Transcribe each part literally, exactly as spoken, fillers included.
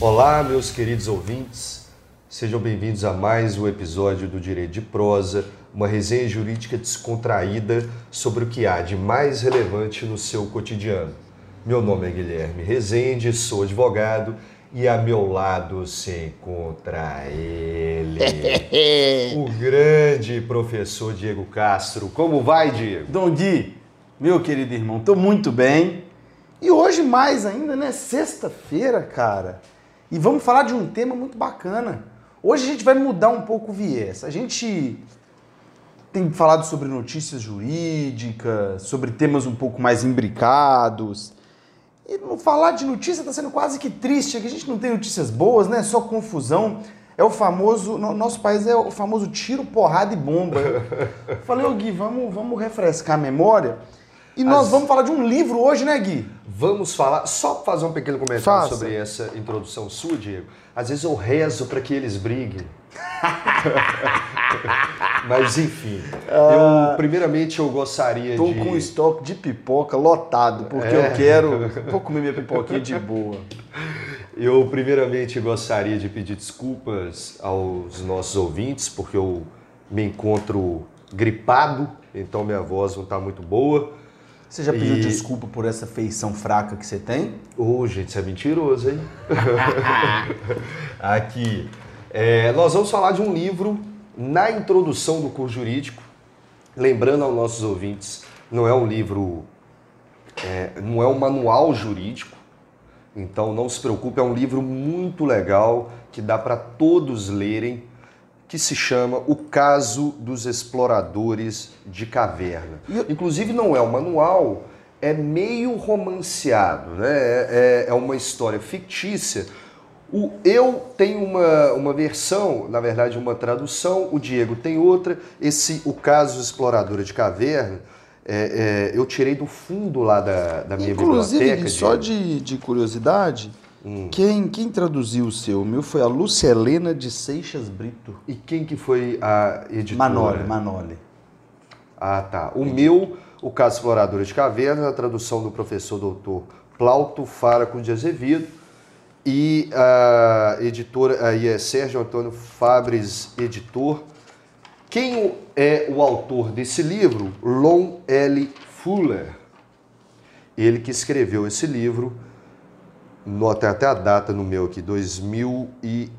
Olá, meus queridos ouvintes, sejam bem-vindos a mais um episódio do Direito de Prosa, uma resenha jurídica descontraída sobre o que há de mais relevante no seu cotidiano. Meu nome é Guilherme Rezende, sou advogado e a meu lado se encontra ele, o grande professor Diego Castro. Como vai, Diego? Dom Gui, meu querido irmão, estou muito bem. E hoje mais ainda, né? Sexta-feira, cara. E vamos falar de um tema muito bacana. Hoje a gente vai mudar um pouco o viés. A gente tem falado sobre notícias jurídicas, sobre temas um pouco mais imbricados. E falar de notícia está sendo quase que triste, é que a gente não tem notícias boas, né? Só confusão. É o famoso... No nosso país é o famoso tiro, porrada e bomba. Falei, ô Gui, vamos, vamos refrescar a memória. E nós As... vamos falar de um livro hoje, né, Gui? Vamos falar, só fazer um pequeno comentário Faça. sobre essa introdução sua, Diego. Às vezes eu rezo para que eles briguem. Mas, enfim, eu, primeiramente eu gostaria Tô de... Estou com um estoque de pipoca lotado, porque é. eu quero... Vou comer minha pipoquinha de boa. Eu, primeiramente, gostaria de pedir desculpas aos nossos ouvintes, porque eu me encontro gripado, então minha voz não está muito boa. Você já pediu e... desculpa por essa feição fraca que você tem? Ô, oh, gente, isso é mentiroso, hein? Aqui. É, nós vamos falar de um livro na introdução do curso jurídico. Lembrando aos nossos ouvintes, não é um livro, é, não é um manual jurídico. Então, não se preocupe, é um livro muito legal que dá para todos lerem, que se chama O Caso dos Exploradores de Caverna. Inclusive não é um manual, é meio romanceado, né? É, é uma história fictícia. O, eu tenho uma, uma versão, na verdade uma tradução, o Diego tem outra. Esse O Caso dos Exploradores de Caverna, é, é, eu tirei do fundo lá da, da minha Inclusive, biblioteca. Inclusive, só de, de curiosidade... Hum. Quem, quem traduziu o seu? O meu foi a Lúcia Helena de Seixas Brito. E quem que foi a editora? Manoli, Manoli. Ah, tá. O Entendi. meu, O Caso Explorador de Cavernas, a tradução do professor doutor Plauto Faraco de Azevedo, e a editora aí é Sérgio Antônio Fabris, editor. Quem é o autor desse livro? Lon L. Fuller. Ele que escreveu esse livro. Nota até a data no meu aqui, dois mil e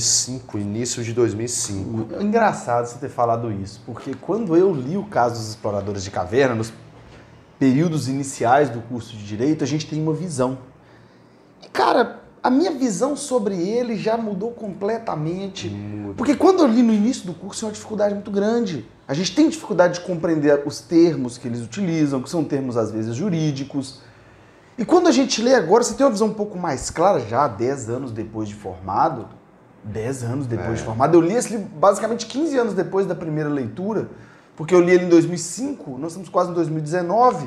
cinco, início de dois mil e cinco. Engraçado você ter falado isso, porque quando eu li o caso dos exploradores de caverna, nos períodos iniciais do curso de Direito, a gente tem uma visão. E, cara, a minha visão sobre ele já mudou completamente. Muda. Porque quando eu li no início do curso, é uma dificuldade muito grande. A gente tem dificuldade de compreender os termos que eles utilizam, que são termos, às vezes, jurídicos. E quando a gente lê agora, você tem uma visão um pouco mais clara, já dez anos depois de formado, dez anos depois é. de formado, eu li esse livro basicamente quinze anos depois da primeira leitura, porque eu li ele em dois mil e cinco, nós estamos quase em dois mil e dezenove,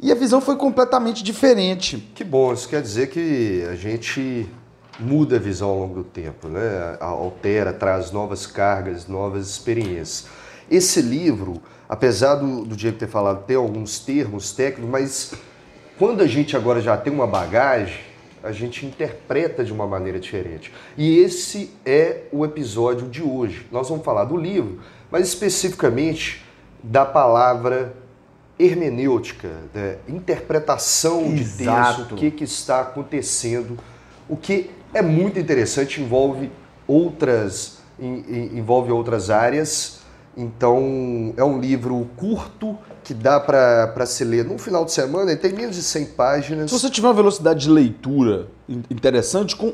e a visão foi completamente diferente. Que bom, isso quer dizer que a gente muda a visão ao longo do tempo, né? Altera, traz novas cargas, novas experiências. Esse livro, apesar do, do Diego ter falado, tem alguns termos técnicos, mas... Quando a gente agora já tem uma bagagem, a gente interpreta de uma maneira diferente. E esse é o episódio de hoje. Nós vamos falar do livro, mas especificamente da palavra hermenêutica, né? Interpretação de texto, o que, que está acontecendo, o que é muito interessante, envolve outras, em, em, envolve outras áreas. Então, é um livro curto que dá para se ler num final de semana, ele tem menos de cem páginas. Se você tiver uma velocidade de leitura interessante, com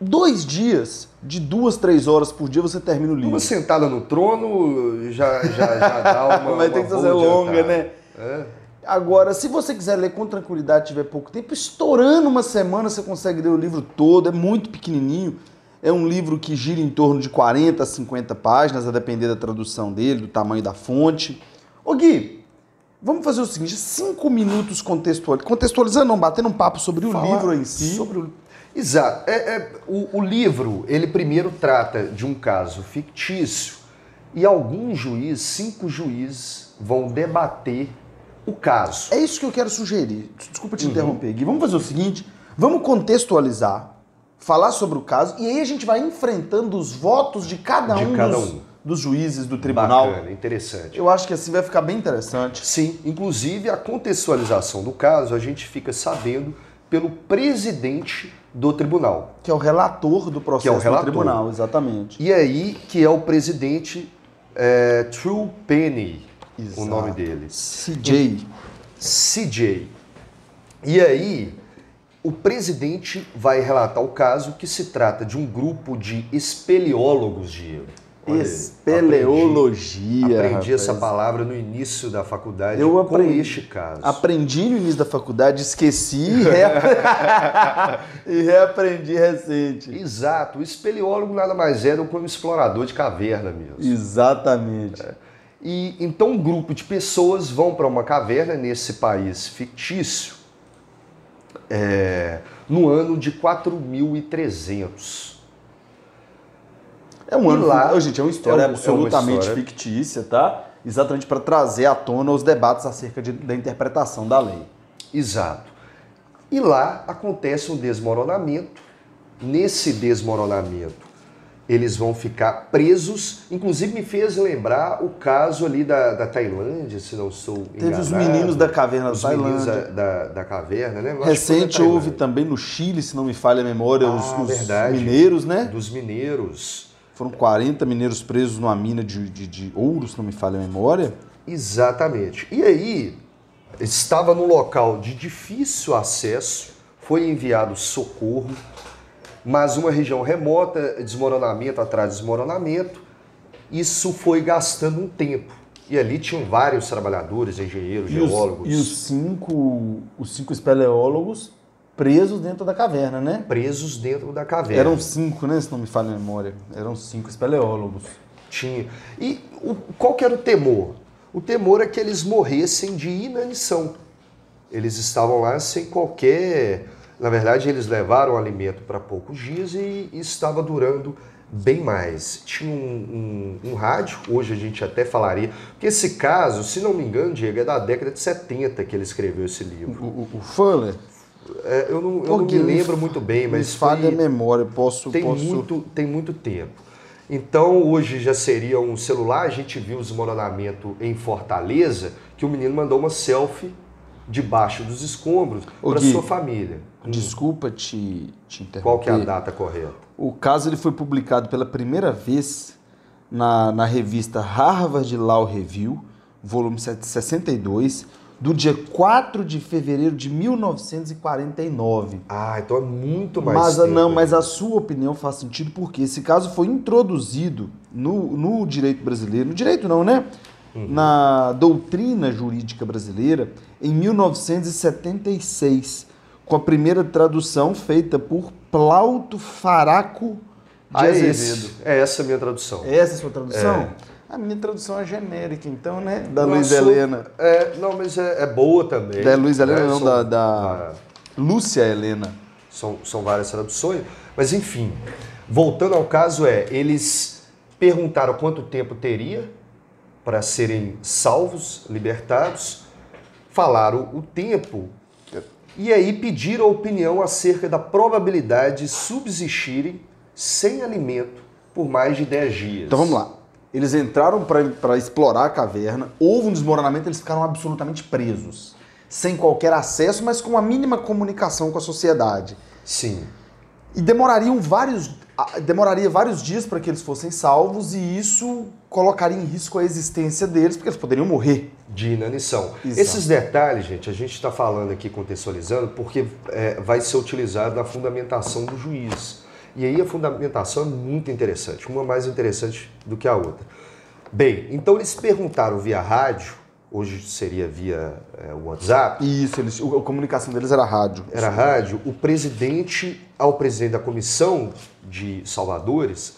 dois dias, de duas, três horas por dia, você termina o livro. Uma sentada no trono já, já, já dá uma... Vai ter que fazer longa, né? É. Agora, se você quiser ler com tranquilidade, tiver pouco tempo, estourando uma semana, você consegue ler o livro todo, é muito pequenininho. É um livro que gira em torno de quarenta a cinquenta páginas, a depender da tradução dele, do tamanho da fonte. Ô Gui, vamos fazer o seguinte, cinco minutos contextualizando, contextualizando não, batendo um papo sobre o Fala livro em si. Sobre o... Exato. É, é, o, o livro, ele primeiro trata de um caso fictício e algum juiz, cinco juízes, vão debater o caso. É isso que eu quero sugerir. Desculpa te uhum. interromper, Gui. Vamos fazer o seguinte, vamos contextualizar, falar sobre o caso e aí a gente vai enfrentando os votos de cada de um, cada dos, um. dos juízes do tribunal. Bacana, interessante. Eu acho que assim vai ficar bem interessante. Sim, inclusive a contextualização do caso a gente fica sabendo pelo presidente do tribunal. Que é o relator do processo que é o relator. do tribunal, exatamente. E aí que é o presidente é, Truepenny, o nome dele. C J. C J. E aí o presidente vai relatar o caso, que se trata de um grupo de espeleólogos de... Olha, espeleologia. Aprendi, aprendi essa palavra no início da faculdade. Eu aprendi, com este caso. Aprendi no início da faculdade, esqueci e, reapre... e reaprendi recente. Exato. O espeleólogo nada mais era do que um explorador de caverna mesmo. Exatamente. É. E então um grupo de pessoas vão para uma caverna nesse país fictício é, no ano de quatro mil e trezentos. É um ano lá, gente, é uma história é um, absolutamente é uma história. fictícia, tá? Exatamente para trazer à tona os debates acerca de, da interpretação da lei. Exato. E lá acontece um desmoronamento. Nesse desmoronamento, eles vão ficar presos. Inclusive me fez lembrar o caso ali da, da Tailândia, se não sou enganado. Teve os meninos da caverna da Tailândia. Os meninos da, da, da caverna, né? Recente houve também no Chile, se não me falha a memória, ah, os, os verdade, mineiros, né? Dos mineiros. Foram quarenta mineiros presos numa mina de, de, de ouro, se não me falha a memória. Exatamente. E aí, estava num local de difícil acesso, foi enviado socorro, mas uma região remota, desmoronamento atrás de desmoronamento, isso foi gastando um tempo. E ali tinham vários trabalhadores, engenheiros, e geólogos. Os, e os cinco, os cinco espeleólogos presos dentro da caverna, né? Presos dentro da caverna. Eram cinco, né? Se não me falha a memória. Eram cinco espeleólogos. Tinha. E o, qual que era o temor? O temor é que eles morressem de inanição. Eles estavam lá sem qualquer... Na verdade, eles levaram alimento para poucos dias e, e estava durando bem mais. Tinha um, um, um rádio, hoje a gente até falaria, porque esse caso, se não me engano, Diego, é da década de setenta que ele escreveu esse livro. O, o, o Fuller... É, eu não, eu não me lembro muito bem, mas me falha a memória, posso, tem, posso... Muito, tem muito tempo. Então, hoje já seria um celular, a gente viu o desmoronamento em Fortaleza, que o menino mandou uma selfie debaixo dos escombros para sua família. Desculpa te, te interromper. Qual que é a data correta? O caso ele foi publicado pela primeira vez na, na revista Harvard Law Review, volume sessenta e dois, do dia quatro de fevereiro de mil novecentos e quarenta e nove. Ah, então é muito mais mas, tempo. Não, mas a sua opinião faz sentido porque esse caso foi introduzido no, no direito brasileiro, no direito não, né? Uhum. Na doutrina jurídica brasileira, em mil novecentos e setenta e seis, com a primeira tradução feita por Plauto Faraco de Azevedo. É essa a minha tradução. Essa é a sua tradução? É. A minha tradução é genérica, então, né? Da Lúcia Helena. É, não, mas é, é boa também. Da Lúcia Helena, né? não, são, da, da Lúcia Helena. São, são várias traduções. Mas, enfim, voltando ao caso, é, eles perguntaram quanto tempo teria para serem salvos, libertados, falaram o tempo e aí pediram a opinião acerca da probabilidade de subsistirem sem alimento por mais de dez dias. Então, vamos lá. Eles entraram para explorar a caverna, houve um desmoronamento, eles ficaram absolutamente presos, sem qualquer acesso, mas com a mínima comunicação com a sociedade. Sim. E demorariam vários, demoraria vários dias para que eles fossem salvos e isso colocaria em risco a existência deles, porque eles poderiam morrer. De inanição. Exato. Esses detalhes, gente, a gente está falando aqui, contextualizando, porque é, vai ser utilizado na fundamentação do juiz. E aí a fundamentação é muito interessante, uma mais interessante do que a outra. Bem, então eles perguntaram via rádio, hoje seria via é, WhatsApp. Isso, eles, a comunicação deles era rádio. Era rádio. O presidente, ao presidente da comissão de salvadores,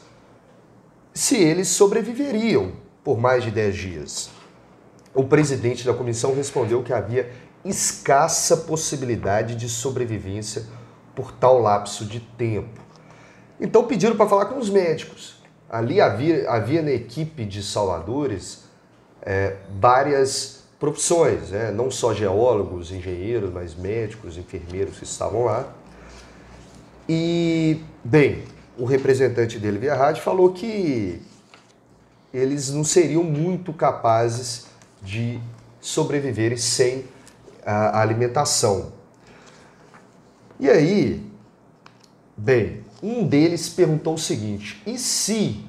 se eles sobreviveriam por mais de dez dias. O presidente da comissão respondeu que havia escassa possibilidade de sobrevivência por tal lapso de tempo. Então pediram para falar com os médicos. Ali havia, havia na equipe de salvadores é, várias profissões, né? Não só geólogos, engenheiros, mas médicos, enfermeiros que estavam lá. E, bem, o representante dele via rádio falou que eles não seriam muito capazes de sobreviverem sem a alimentação. E aí, bem, um deles perguntou o seguinte: e se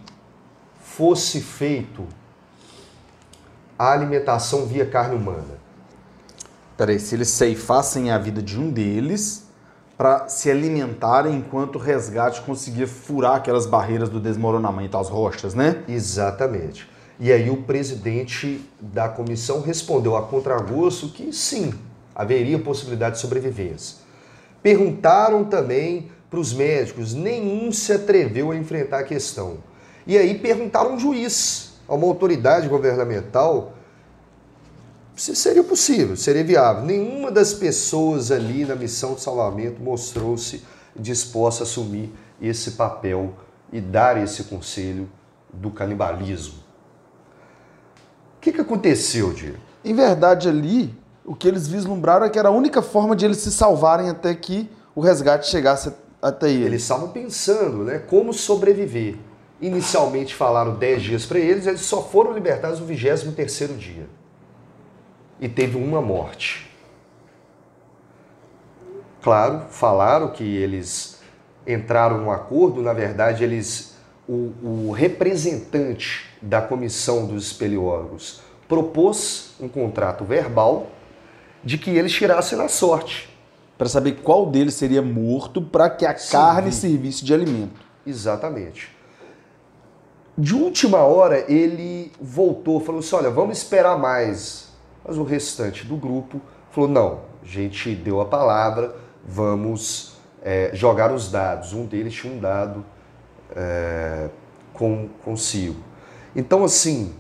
fosse feito a alimentação via carne humana? Peraí, se eles ceifassem a vida de um deles para se alimentarem enquanto o resgate conseguia furar aquelas barreiras do desmoronamento, as rochas, né? Exatamente. E aí o presidente da comissão respondeu a contragosto que sim, haveria possibilidade de sobrevivência. Perguntaram também para os médicos, nenhum se atreveu a enfrentar a questão. E aí perguntaram a um juiz, a uma autoridade governamental, se seria possível, seria viável. Nenhuma das pessoas ali na missão de salvamento mostrou-se disposta a assumir esse papel e dar esse conselho do canibalismo. O que, que aconteceu, Diego? Em verdade, ali, o que eles vislumbraram é que era a única forma de eles se salvarem até que o resgate chegasse até eles. Eles estavam pensando, né, como sobreviver. Inicialmente falaram dez dias para eles, eles só foram libertados no vigésimo terceiro dia. E teve uma morte. Claro, falaram que eles entraram num acordo, na verdade, eles, o, o representante da comissão dos espeleólogos propôs um contrato verbal de que eles tirassem na sorte. Para saber qual deles seria morto para que a Sim. carne servisse de alimento. Exatamente. De última hora, ele voltou, falou assim, olha, vamos esperar mais. Mas o restante do grupo falou, não, a gente deu a palavra, vamos é, jogar os dados. Um deles tinha um dado é, com, consigo. Então, assim,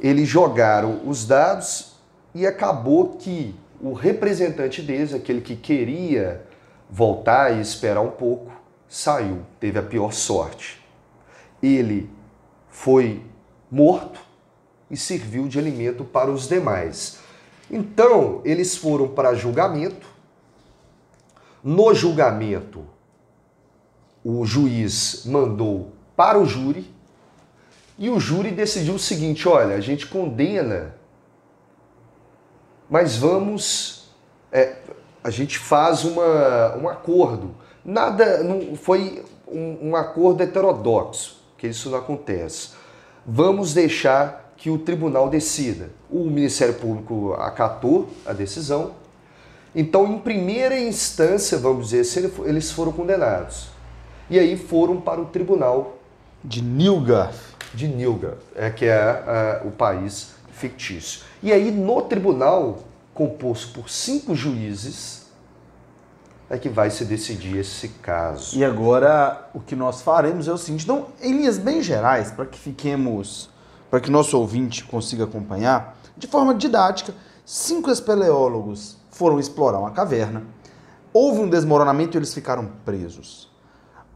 eles jogaram os dados e acabou que o representante deles, aquele que queria voltar e esperar um pouco, saiu, teve a pior sorte. Ele foi morto e serviu de alimento para os demais. Então, eles foram para julgamento. No julgamento, o juiz mandou para o júri e o júri decidiu o seguinte, olha, a gente condena, mas vamos... É, a gente faz uma, um acordo. Nada... Não, foi um, um acordo heterodoxo, que isso não acontece. Vamos deixar que o tribunal decida. O Ministério Público acatou a decisão. Então, em primeira instância, vamos dizer, eles foram condenados. E aí foram para o tribunal de Nilga, de Nilga, é que é a, o país fictício. E aí no tribunal, composto por cinco juízes, é que vai se decidir esse caso. E agora o que nós faremos é o seguinte, então, em linhas bem gerais, para que fiquemos... para que nosso ouvinte consiga acompanhar, de forma didática, cinco espeleólogos foram explorar uma caverna, houve um desmoronamento e eles ficaram presos.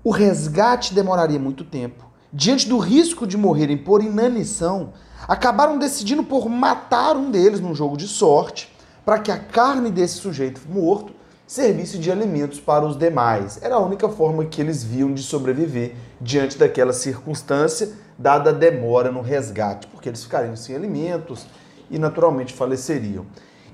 O resgate demoraria muito tempo. Diante do risco de morrerem por inanição, acabaram decidindo por matar um deles num jogo de sorte, para que a carne desse sujeito morto servisse de alimentos para os demais. Era a única forma que eles viam de sobreviver diante daquela circunstância, dada a demora no resgate, porque eles ficariam sem alimentos e naturalmente faleceriam.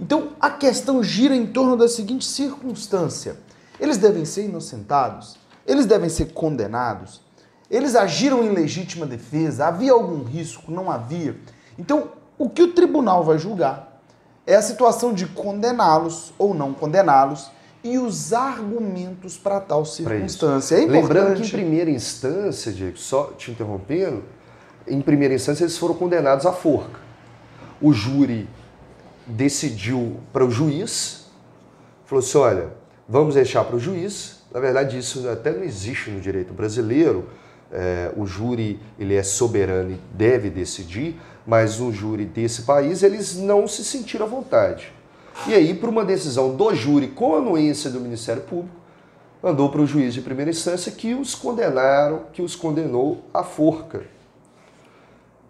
Então, a questão gira em torno da seguinte circunstância. Eles devem ser inocentados? Eles devem ser condenados? Eles agiram em legítima defesa? Havia algum risco? Não havia? Então, o que o tribunal vai julgar é a situação de condená-los ou não condená-los e os argumentos para tal circunstância. É importante. Lembrando que em primeira instância, Diego, só te interrompendo, em primeira instância eles foram condenados à forca. O júri decidiu para o juiz, falou assim, olha, vamos deixar para o juiz. Na verdade, isso até não existe no direito brasileiro. É, o júri ele é soberano e deve decidir, mas o júri desse país, eles não se sentiram à vontade. E aí, por uma decisão do júri com a anuência do Ministério Público, andou para o juiz de primeira instância que os condenaram, que os condenou à forca.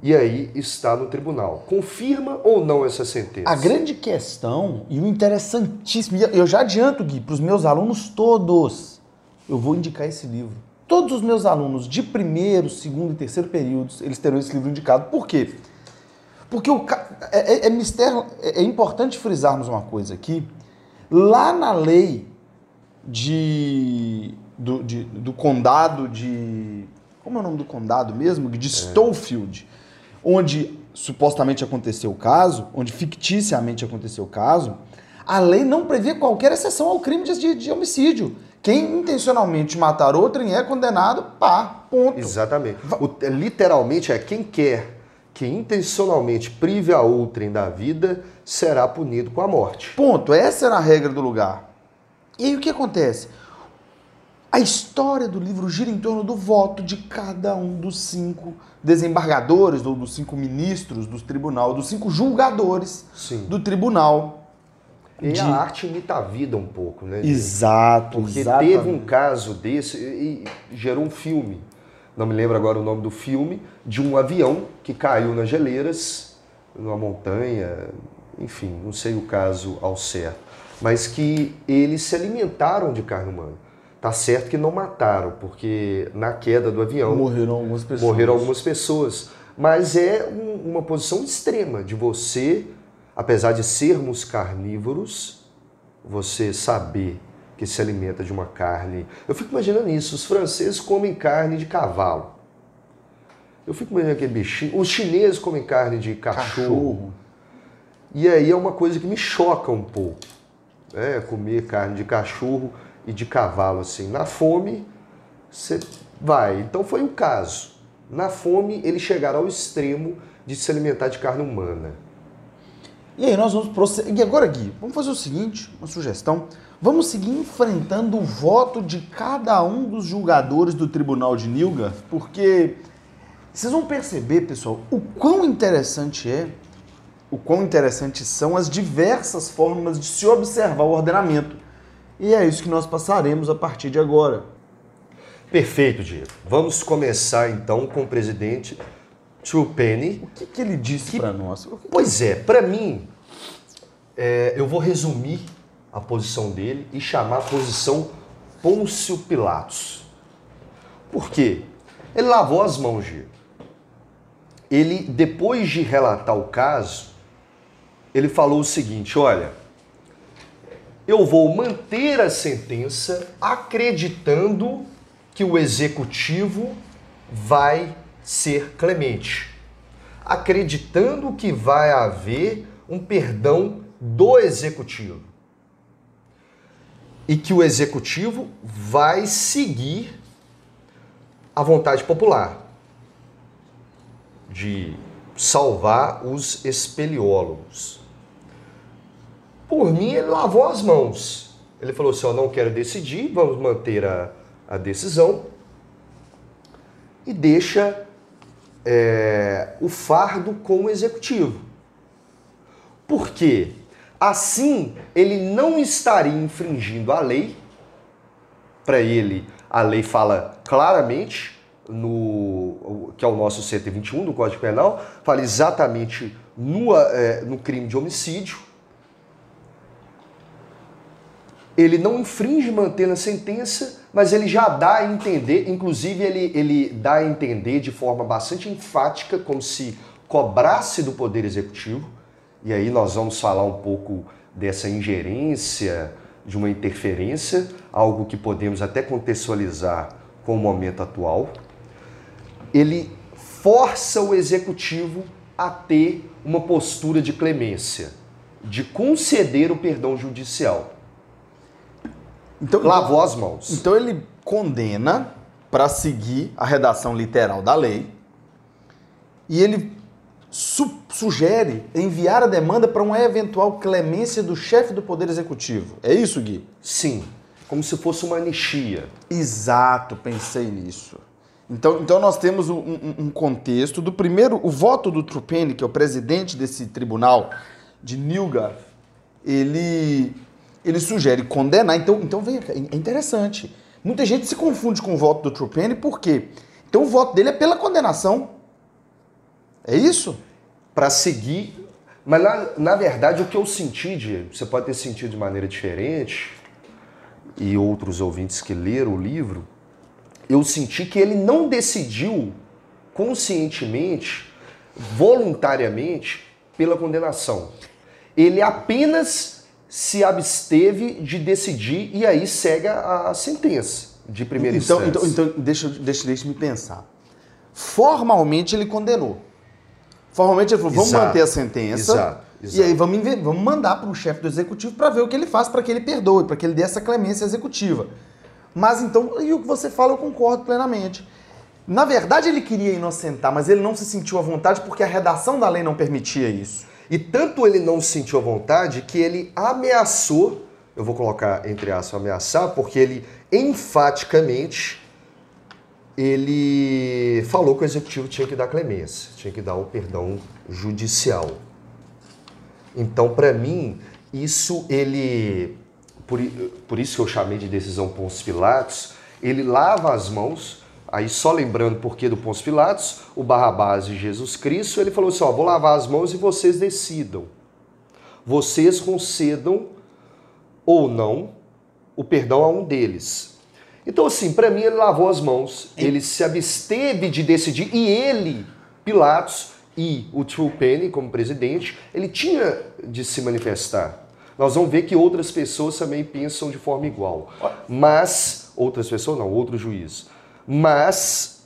E aí está no tribunal. Confirma ou não essa sentença? A grande questão e o interessantíssimo, eu já adianto, Gui, para os meus alunos todos, eu vou indicar esse livro. Todos os meus alunos de primeiro, segundo e terceiro períodos, eles terão esse livro indicado. Por quê? Porque o, é, é, é, mistério, é, é importante frisarmos uma coisa aqui. Lá na lei de, do, de, do condado de... Como é o nome do condado mesmo? De Stoufield. É. Onde supostamente aconteceu o caso, onde ficticiamente aconteceu o caso, a lei não prevê qualquer exceção ao crime de, de homicídio. Quem intencionalmente matar outro é condenado, pá, ponto. Exatamente. O, literalmente é quem quer que intencionalmente prive a outrem da vida será punido com a morte. Ponto. Essa era a regra do lugar. E aí o que acontece? A história do livro gira em torno do voto de cada um dos cinco desembargadores, ou dos cinco ministros do tribunal, dos cinco julgadores Sim. do tribunal. E de... a arte imita a vida um pouco, né? Exato, Porque exatamente. Teve um caso desse e gerou um filme, não me lembro agora o nome do filme, de um avião que caiu nas geleiras, numa montanha, enfim, não sei o caso ao certo, mas que eles se alimentaram de carne humana. Tá certo que não mataram, porque na queda do avião morreram algumas pessoas. Morreram algumas pessoas. Mas é um, uma posição extrema de você, apesar de sermos carnívoros, você saber que se alimenta de uma carne. Eu fico imaginando isso, os franceses comem carne de cavalo. Eu fico imaginando aquele bichinho. Os chineses comem carne de cachorro. cachorro. E aí é uma coisa que me choca um pouco. É, comer carne de cachorro... e de cavalo, assim, na fome, você vai. Então foi um caso. Na fome, ele chegará ao extremo de se alimentar de carne humana. E aí nós vamos... Proced... E agora, Gui, vamos fazer o seguinte, uma sugestão. Vamos seguir enfrentando o voto de cada um dos julgadores do Tribunal de Nilga, porque vocês vão perceber, pessoal, o quão interessante é, o quão interessantes são as diversas formas de se observar o ordenamento. E é isso que nós passaremos a partir de agora. Perfeito, Diego. Vamos começar, então, com o presidente Truepenny. O que, que ele disse que... para nós? Pois é, para mim, é, eu vou resumir a posição dele e chamar a posição Pôncio Pilatos. Por quê? Ele lavou as mãos, Diego. Ele, depois de relatar o caso, ele falou o seguinte, olha... Eu vou manter a sentença acreditando que o executivo vai ser clemente. Acreditando que vai haver um perdão do executivo. E que o executivo vai seguir a vontade popular de salvar os espeleólogos. Por mim, ele lavou as mãos. Ele falou assim, eu não quero decidir, vamos manter a, a decisão. E deixa é, o fardo com o executivo. Por quê? Assim, ele não estaria infringindo a lei. Para ele, a lei fala claramente, no, que é o nosso cento e vinte e um do Código Penal, fala exatamente no, é, no crime de homicídio. Ele não infringe mantendo a sentença, mas ele já dá a entender, inclusive ele, ele dá a entender de forma bastante enfática, como se cobrasse do Poder Executivo, e aí nós vamos falar um pouco dessa ingerência, de uma interferência, algo que podemos até contextualizar com o momento atual. Ele força o Executivo a ter uma postura de clemência, de conceder o perdão judicial. Então, lavou as mãos. Então ele condena para seguir a redação literal da lei e ele su sugere enviar a demanda para uma eventual clemência do chefe do Poder Executivo. É isso, Gui? Sim. Como se fosse uma anistia. Exato, pensei nisso. Então, então nós temos um, um, um contexto do primeiro... O voto do Truepenny, que é o presidente desse tribunal de Nilga, ele... Ele sugere condenar, então, então vem, é interessante. Muita gente se confunde com o voto do Truepenny, por quê? Então o voto dele é pela condenação. É isso? Para seguir... Mas, na, na verdade, o que eu senti, Diego, você pode ter sentido de maneira diferente, e outros ouvintes que leram o livro, eu senti que ele não decidiu conscientemente, voluntariamente, pela condenação. Ele apenas se absteve de decidir e aí segue a, a sentença de primeira então, instância. Então, então deixa, deixa, deixa me pensar. Formalmente ele condenou. Formalmente ele falou, vamos exato, manter a sentença exato, exato. E aí vamos, vamos mandar para o chefe do executivo para ver o que ele faz, para que ele perdoe, para que ele dê essa clemência executiva. Mas então, e o que você fala eu concordo plenamente. Na verdade ele queria inocentar, mas ele não se sentiu à vontade porque a redação da lei não permitia isso. E tanto ele não se sentiu à vontade que ele ameaçou, eu vou colocar entre aspas ameaçar, porque ele enfaticamente ele falou que o executivo tinha que dar clemência, tinha que dar o perdão judicial. Então, para mim, isso ele... Por, por isso que eu chamei de decisão Pôncio Pilatos, ele lava as mãos... Aí só lembrando porque do Pôncio Pilatos, o Barrabás e Jesus Cristo, ele falou assim, ó, vou lavar as mãos e vocês decidam. Vocês concedam ou não o perdão a um deles. Então assim, para mim ele lavou as mãos, ele se absteve de decidir e ele, Pilatos e o Truepenny como presidente, ele tinha de se manifestar. Nós vamos ver que outras pessoas também pensam de forma igual. Mas, outras pessoas não, outro juiz. Mas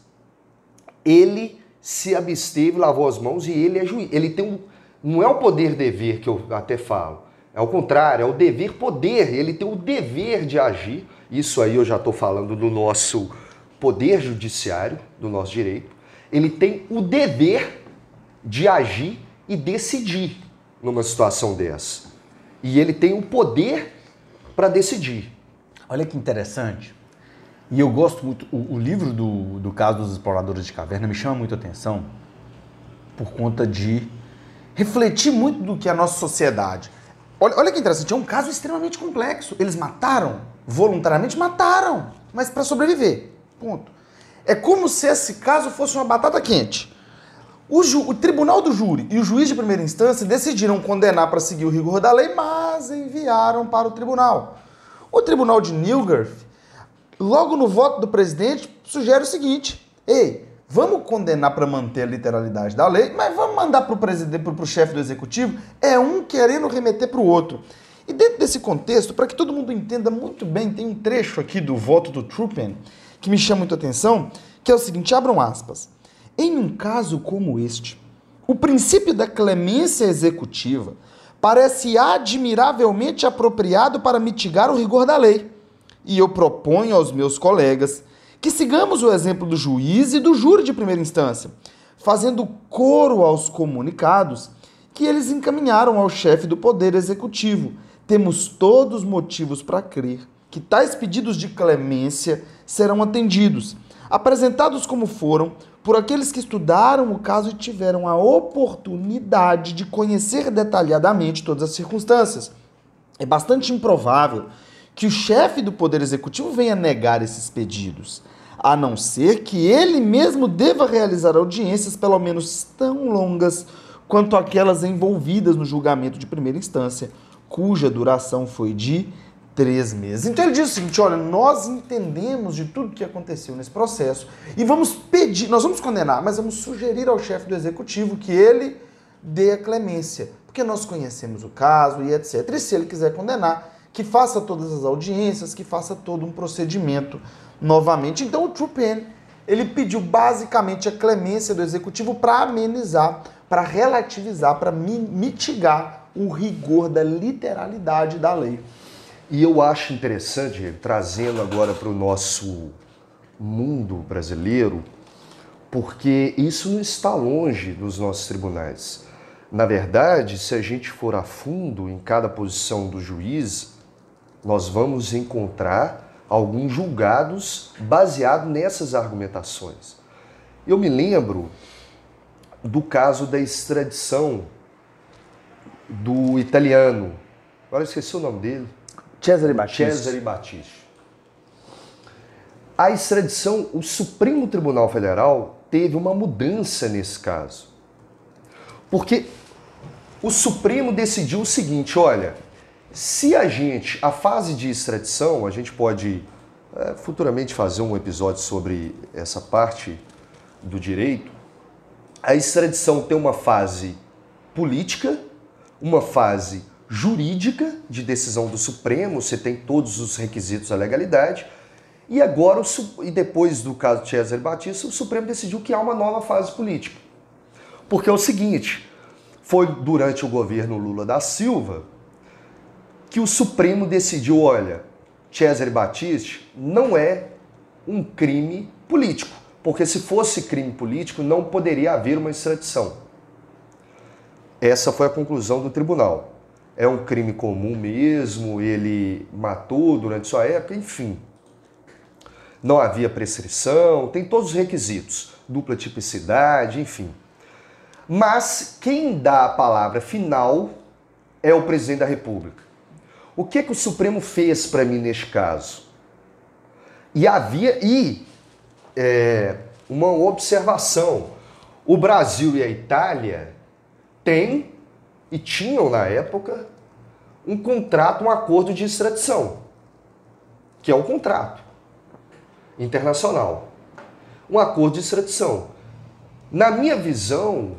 ele se absteve, lavou as mãos e ele é juiz. Ele tem um, não é o poder-dever que eu até falo, é o contrário, é o dever-poder. Ele tem o dever de agir. Isso aí eu já estou falando do nosso poder judiciário, do nosso direito. Ele tem o dever de agir e decidir numa situação dessa. E ele tem o poder para decidir. Olha que interessante. E eu gosto muito, o, o livro do, do caso dos exploradores de caverna me chama muito a atenção por conta de refletir muito do que é a nossa sociedade. Olha, olha que interessante, é um caso extremamente complexo. Eles mataram, voluntariamente mataram, mas para sobreviver, ponto. É como se esse caso fosse uma batata quente. O, ju, o tribunal do júri e o juiz de primeira instância decidiram condenar para seguir o rigor da lei, mas enviaram para o tribunal. O tribunal de Nilga, logo no voto do presidente, sugere o seguinte: ei, vamos condenar para manter a literalidade da lei, mas vamos mandar para o presidente, para o chefe do executivo, é um querendo remeter para o outro. E dentro desse contexto, para que todo mundo entenda muito bem, tem um trecho aqui do voto do Truepenny que me chama muito a atenção, que é o seguinte, abram aspas. Em um caso como este, o princípio da clemência executiva parece admiravelmente apropriado para mitigar o rigor da lei. E eu proponho aos meus colegas que sigamos o exemplo do juiz e do júri de primeira instância, fazendo coro aos comunicados que eles encaminharam ao chefe do Poder Executivo. Temos todos motivos para crer que tais pedidos de clemência serão atendidos, apresentados como foram por aqueles que estudaram o caso e tiveram a oportunidade de conhecer detalhadamente todas as circunstâncias. É bastante improvável que o chefe do Poder Executivo venha negar esses pedidos, a não ser que ele mesmo deva realizar audiências pelo menos tão longas quanto aquelas envolvidas no julgamento de primeira instância, cuja duração foi de três meses. Então ele diz o seguinte, olha, nós entendemos de tudo que aconteceu nesse processo e vamos pedir, nós vamos condenar, mas vamos sugerir ao chefe do Executivo que ele dê a clemência, porque nós conhecemos o caso e etcétera. E se ele quiser condenar, que faça todas as audiências, que faça todo um procedimento novamente. Então o Truepenny, ele pediu basicamente a clemência do executivo para amenizar, para relativizar, para mitigar o rigor da literalidade da lei. E eu acho interessante, trazendo agora para o nosso mundo brasileiro, porque isso não está longe dos nossos tribunais. Na verdade, se a gente for a fundo em cada posição do juiz, nós vamos encontrar alguns julgados baseados nessas argumentações. Eu me lembro do caso da extradição do italiano, agora eu esqueci o nome dele, Cesare Battisti. Cesare Battisti. A extradição, o Supremo Tribunal Federal teve uma mudança nesse caso. Porque o Supremo decidiu o seguinte, olha, se a gente, a fase de extradição, a gente pode é, futuramente fazer um episódio sobre essa parte do direito, a extradição tem uma fase política, uma fase jurídica de decisão do Supremo, você tem todos os requisitos da legalidade, e agora, e depois do caso de Cesare Battisti, o Supremo decidiu que há uma nova fase política. Porque é o seguinte, foi durante o governo Lula da Silva que o Supremo decidiu, olha, Cesare Battisti não é um crime político, porque se fosse crime político não poderia haver uma extradição. Essa foi a conclusão do tribunal. É um crime comum mesmo, ele matou durante sua época, enfim. Não havia prescrição, tem todos os requisitos, dupla tipicidade, enfim. Mas quem dá a palavra final é o presidente da República. O que é que o Supremo fez para mim neste caso? E havia e, é, uma observação. O Brasil e a Itália têm e tinham na época um contrato, um acordo de extradição, que é um contrato internacional, um acordo de extradição. Na minha visão,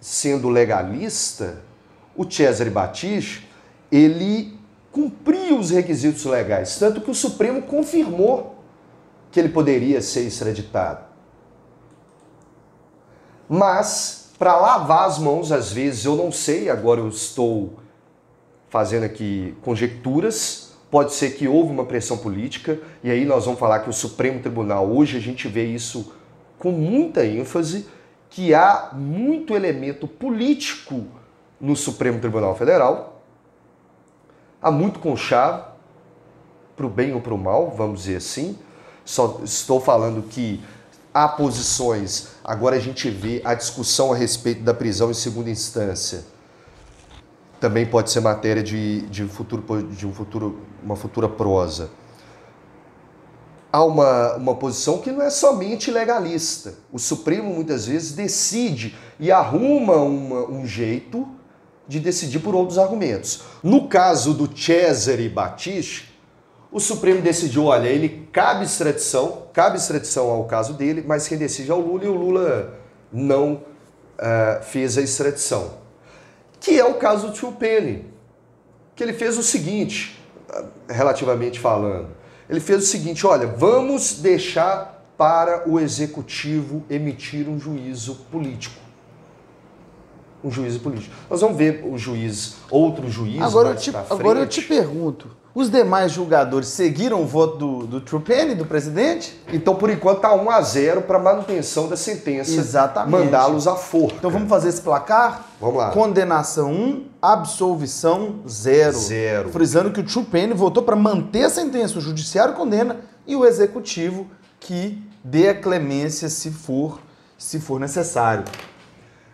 sendo legalista, o Cesare Battisti, ele cumpriu os requisitos legais, tanto que o Supremo confirmou que ele poderia ser extraditado. Mas, para lavar as mãos, às vezes, eu não sei, agora eu estou fazendo aqui conjecturas. Pode ser que houve uma pressão política, e aí nós vamos falar que o Supremo Tribunal, hoje a gente vê isso com muita ênfase, que há muito elemento político no Supremo Tribunal Federal, há muito conchavo, para o bem ou para o mal, vamos dizer assim. Só estou falando que há posições, agora a gente vê a discussão a respeito da prisão em segunda instância, também pode ser matéria de, de, futuro, de um futuro, uma futura prosa. Há uma, uma posição que não é somente legalista. O Supremo, muitas vezes, decide e arruma uma, um jeito de decidir por outros argumentos. No caso do Cesare Battisti, o Supremo decidiu, olha, ele cabe extradição, cabe extradição ao caso dele, mas quem decide é o Lula, e o Lula não uh, fez a extradição. Que é o caso do Truepenny, que ele fez o seguinte, relativamente falando, ele fez o seguinte, olha, vamos deixar para o executivo emitir um juízo político. Um juízo político. Nós vamos ver o juiz, outro juiz agora mais eu te, pra frente. Agora eu te pergunto, os demais julgadores seguiram o voto do, do Truepenny, do presidente? Então, por enquanto, está um a zero para manutenção da sentença. Exatamente. Mandá-los à forca. Então, vamos fazer esse placar? Vamos lá. Condenação um, absolvição zero. Zero. Frisando que o Truepenny votou para manter a sentença. O judiciário condena e o executivo que dê a clemência se for, se for necessário.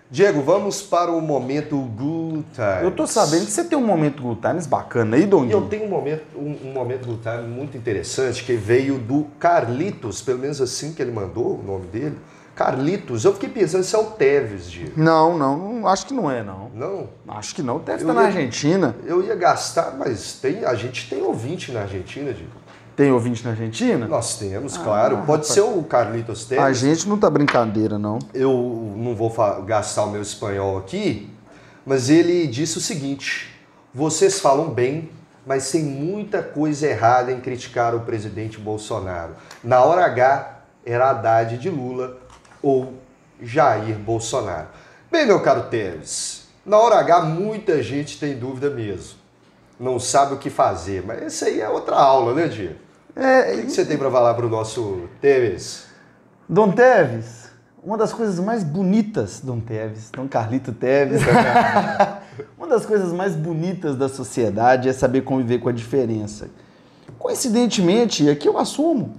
Diego, vamos para o momento Good Times. Eu tô sabendo que você tem um momento Good Times bacana aí, Dondinho. Eu tenho um momento, um, um momento Good Times muito interessante que veio do Carlitos, pelo menos assim que ele mandou o nome dele. Carlitos, eu fiquei pensando se é o Tevez, Diego. Não, não, acho que não é, não. Não? Acho que não, o Tevez tá na Argentina. Eu ia gastar, mas tem, a gente tem ouvinte na Argentina, Diego. Tem ouvinte na Argentina? Nós temos, ah, claro. Pode rapaz. Ser o Carlitos Tevez. A gente não tá brincadeira, não. Eu não vou gastar o meu espanhol aqui, mas ele disse o seguinte, vocês falam bem, mas tem muita coisa errada em criticar o presidente Bolsonaro. Na hora H, era Haddad de Lula ou Jair Bolsonaro. Bem, meu caro Tevez, na hora H muita gente tem dúvida mesmo. Não sabe o que fazer, mas essa aí é outra aula, né, Diego? É, o que você tem para falar para o nosso Tevez? Dom Tevez, uma das coisas mais bonitas, Dom Tevez, Dom Carlito Tevez, uma das coisas mais bonitas da sociedade é saber conviver com a diferença. Coincidentemente, aqui eu assumo,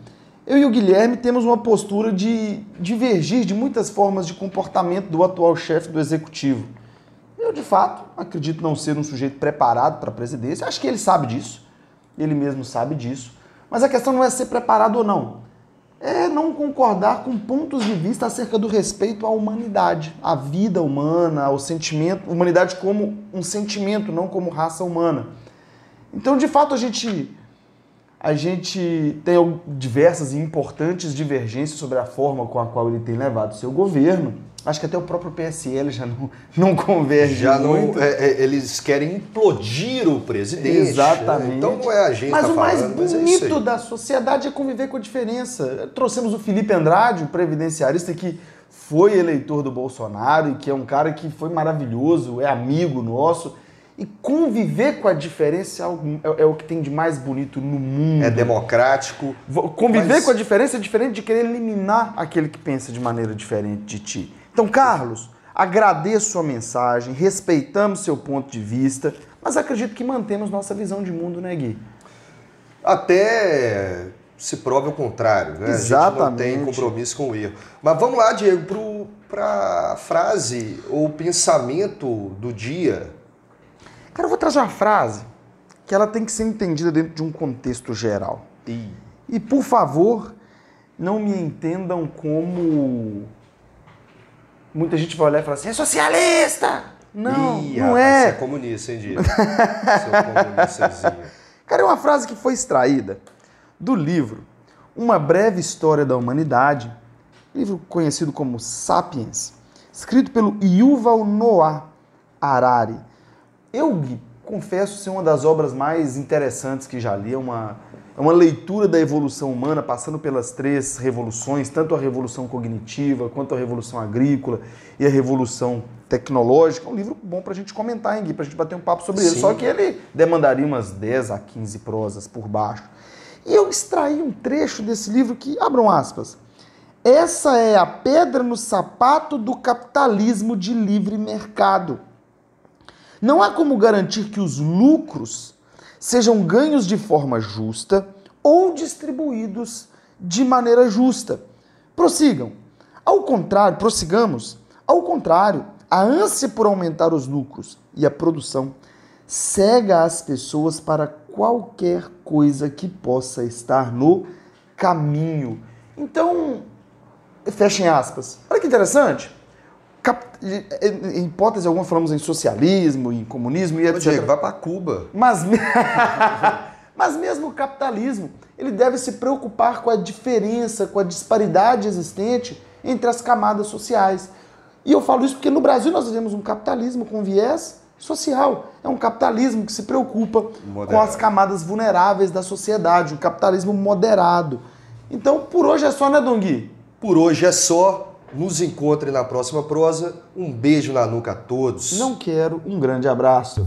eu e o Guilherme temos uma postura de divergir de muitas formas de comportamento do atual chefe do executivo. Eu, de fato, acredito não ser um sujeito preparado para a presidência, acho que ele sabe disso, ele mesmo sabe disso. Mas a questão não é ser preparado ou não. É não concordar com pontos de vista acerca do respeito à humanidade, à vida humana, ao sentimento, humanidade como um sentimento, não como raça humana. Então, de fato, a gente, a gente tem diversas e importantes divergências sobre a forma com a qual ele tem levado seu governo. Acho que até o próprio P S L já não, não converge já muito. Não, é, é, eles querem implodir o presidente. Exatamente. Então não é a gente. Mas tá o falando, mais bonito é da sociedade é conviver com a diferença. Trouxemos o Felipe Andrade, o previdenciarista que foi eleitor do Bolsonaro e que é um cara que foi maravilhoso, é amigo nosso. E conviver com a diferença é o que tem de mais bonito no mundo. É democrático. Conviver mas... com a diferença é diferente de querer eliminar aquele que pensa de maneira diferente de ti. Então, Carlos, agradeço sua mensagem, respeitamos seu ponto de vista, mas acredito que mantemos nossa visão de mundo, né, Gui? Até se prove o contrário, né? Exatamente. A gente não tem compromisso com o erro. Mas vamos lá, Diego, para a frase ou pensamento do dia. Cara, eu vou trazer uma frase que ela tem que ser entendida dentro de um contexto geral. E, e por favor, não me entendam como... Muita gente vai olhar e falar assim, é socialista! Não, Ih, não rapaz, é. Você é comunista, hein, Diego? Seu comunistazinho. Cara, é uma frase que foi extraída do livro Uma Breve História da Humanidade, livro conhecido como Sapiens, escrito pelo Yuval Noah Harari. Eu confesso ser uma das obras mais interessantes que já li, é uma, é uma leitura da evolução humana, passando pelas três revoluções, tanto a revolução cognitiva, quanto a revolução agrícola e a revolução tecnológica. É um livro bom pra gente comentar, hein, Gui? Pra gente bater um papo sobre ele. Sim. Só que ele demandaria umas dez a quinze prosas por baixo. E eu extraí um trecho desse livro que, abram aspas, essa é a pedra no sapato do capitalismo de livre mercado. Não há como garantir que os lucros sejam ganhos de forma justa ou distribuídos de maneira justa. Prossigam. Ao contrário, prossigamos. Ao contrário, a ânsia por aumentar os lucros e a produção cega as pessoas para qualquer coisa que possa estar no caminho. Então, fechem aspas. Olha que interessante. Em hipótese alguma falamos em socialismo, em comunismo e etcétera. Diego, vai para Cuba. Mas, me... Mas mesmo o capitalismo, ele deve se preocupar com a diferença, com a disparidade existente entre as camadas sociais. E eu falo isso porque no Brasil nós vivemos um capitalismo com viés social. É um capitalismo que se preocupa moderado com as camadas vulneráveis da sociedade, um capitalismo moderado. Então, por hoje é só, né, Dom Gui? Por hoje é só. Nos encontre na próxima prosa. Um beijo na nuca a todos. Não quero. Um grande abraço.